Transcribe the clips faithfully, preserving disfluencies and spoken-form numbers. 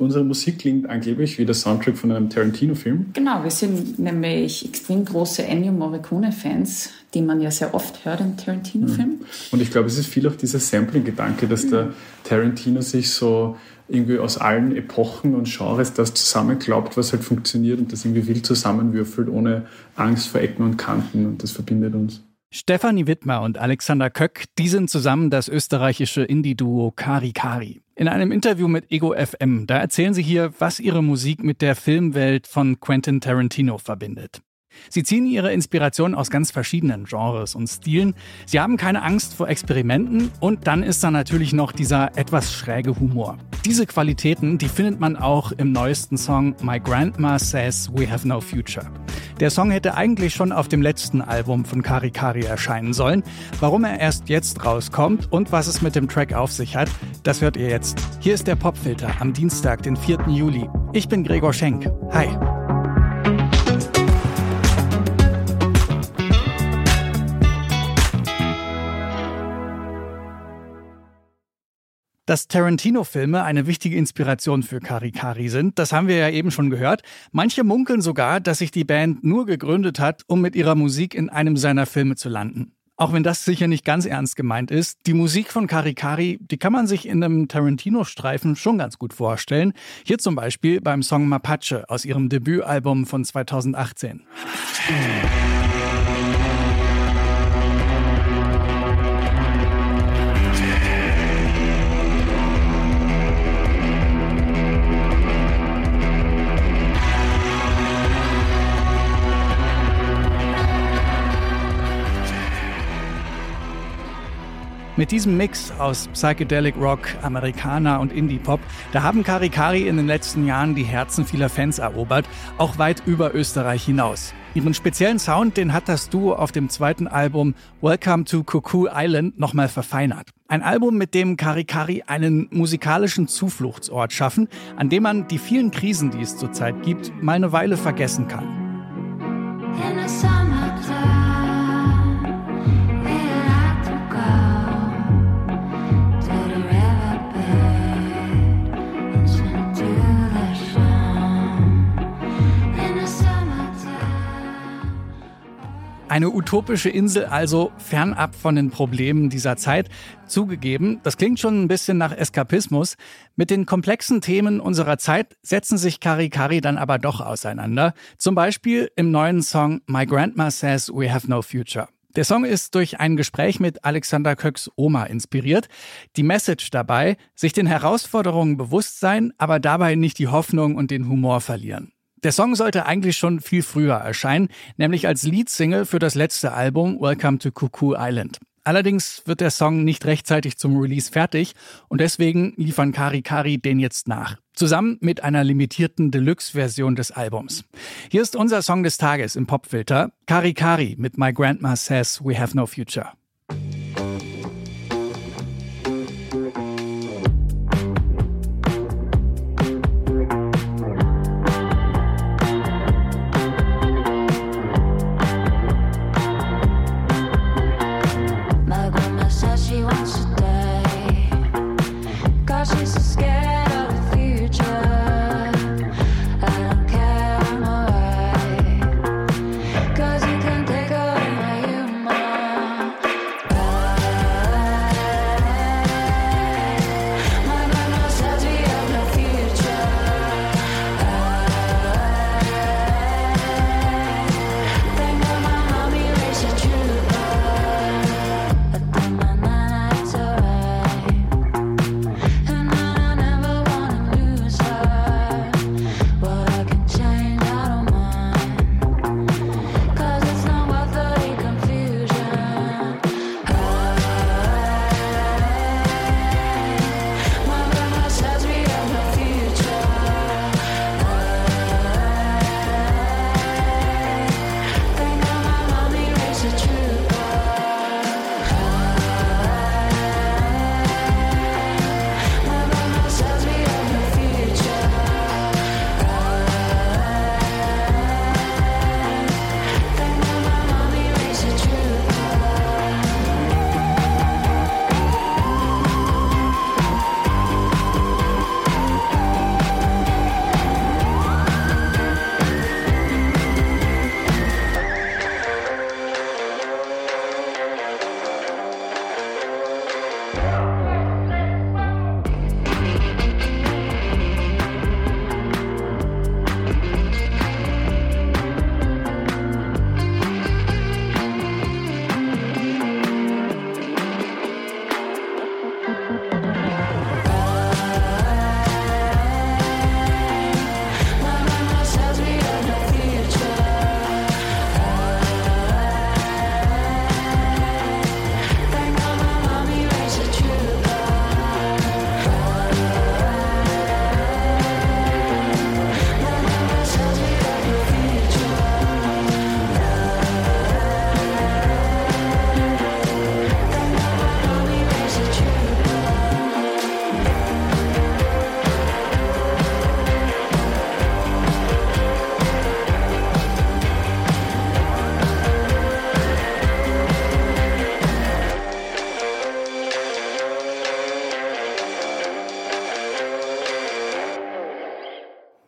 Unsere Musik klingt angeblich wie der Soundtrack von einem Tarantino-Film. Genau, wir sind nämlich extrem große Ennio Morricone-Fans, die man ja sehr oft hört im Tarantino-Film. Mhm. Und ich glaube, es ist viel auch dieser Sampling-Gedanke, dass mhm. der Tarantino sich so irgendwie aus allen Epochen und Genres das zusammenklaubt, was halt funktioniert und das irgendwie wild zusammenwürfelt, ohne Angst vor Ecken und Kanten, und das verbindet uns. Stefanie Wittmer und Alexander Köck, die sind zusammen das österreichische Indie-Duo Cari Cari. In einem Interview mit Ego F M, da erzählen sie hier, was ihre Musik mit der Filmwelt von Quentin Tarantino verbindet. Sie ziehen ihre Inspiration aus ganz verschiedenen Genres und Stilen. Sie haben keine Angst vor Experimenten und dann ist da natürlich noch dieser etwas schräge Humor. Diese Qualitäten, die findet man auch im neuesten Song My Grandma Says We Have No Future. Der Song hätte eigentlich schon auf dem letzten Album von Cari Cari erscheinen sollen. Warum er erst jetzt rauskommt und was es mit dem Track auf sich hat, das hört ihr jetzt. Hier ist der Popfilter am Dienstag, den vierten Juli. Ich bin Gregor Schenk. Hi. Dass Tarantino-Filme eine wichtige Inspiration für Cari Cari sind, das haben wir ja eben schon gehört. Manche munkeln sogar, dass sich die Band nur gegründet hat, um mit ihrer Musik in einem seiner Filme zu landen. Auch wenn das sicher nicht ganz ernst gemeint ist, die Musik von Cari Cari, die kann man sich in einem Tarantino-Streifen schon ganz gut vorstellen. Hier zum Beispiel beim Song Mapache aus ihrem Debütalbum von zweitausendachtzehn. Mit diesem Mix aus Psychedelic Rock, Amerikaner und Indie-Pop, da haben Cari Cari in den letzten Jahren die Herzen vieler Fans erobert, auch weit über Österreich hinaus. Ihren speziellen Sound, den hat das Duo auf dem zweiten Album Welcome to Kuckuck Island nochmal verfeinert. Ein Album, mit dem Cari Cari einen musikalischen Zufluchtsort schaffen, an dem man die vielen Krisen, die es zurzeit gibt, mal eine Weile vergessen kann. Eine utopische Insel, also fernab von den Problemen dieser Zeit. Zugegeben, das klingt schon ein bisschen nach Eskapismus. Mit den komplexen Themen unserer Zeit setzen sich Cari Cari dann aber doch auseinander. Zum Beispiel im neuen Song My Grandma Says We Have No Future. Der Song ist durch ein Gespräch mit Alexander Köcks Oma inspiriert. Die Message dabei, sich den Herausforderungen bewusst sein, aber dabei nicht die Hoffnung und den Humor verlieren. Der Song sollte eigentlich schon viel früher erscheinen, nämlich als Leadsingle für das letzte Album Welcome to Kuckuck Island. Allerdings wird der Song nicht rechtzeitig zum Release fertig und deswegen liefern Cari Cari den jetzt nach. Zusammen mit einer limitierten Deluxe-Version des Albums. Hier ist unser Song des Tages im Popfilter, Cari Cari mit My Grandma Says We Have No Future.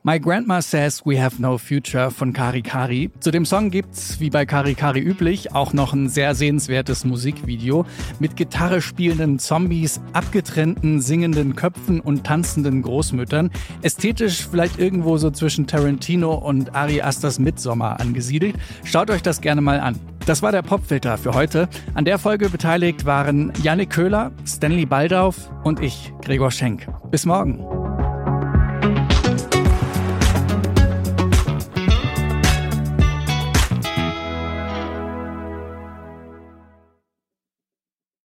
My Grandma Says We Have No Future von Cari Cari. Zu dem Song gibt's, wie bei Cari Cari üblich, auch noch ein sehr sehenswertes Musikvideo mit Gitarre spielenden Zombies, abgetrennten, singenden Köpfen und tanzenden Großmüttern. Ästhetisch vielleicht irgendwo so zwischen Tarantino und Ari Asters Midsommar angesiedelt. Schaut euch das gerne mal an. Das war der Popfilter für heute. An der Folge beteiligt waren Yannick Köhler, Stanley Baldauf und ich, Gregor Schenk. Bis morgen.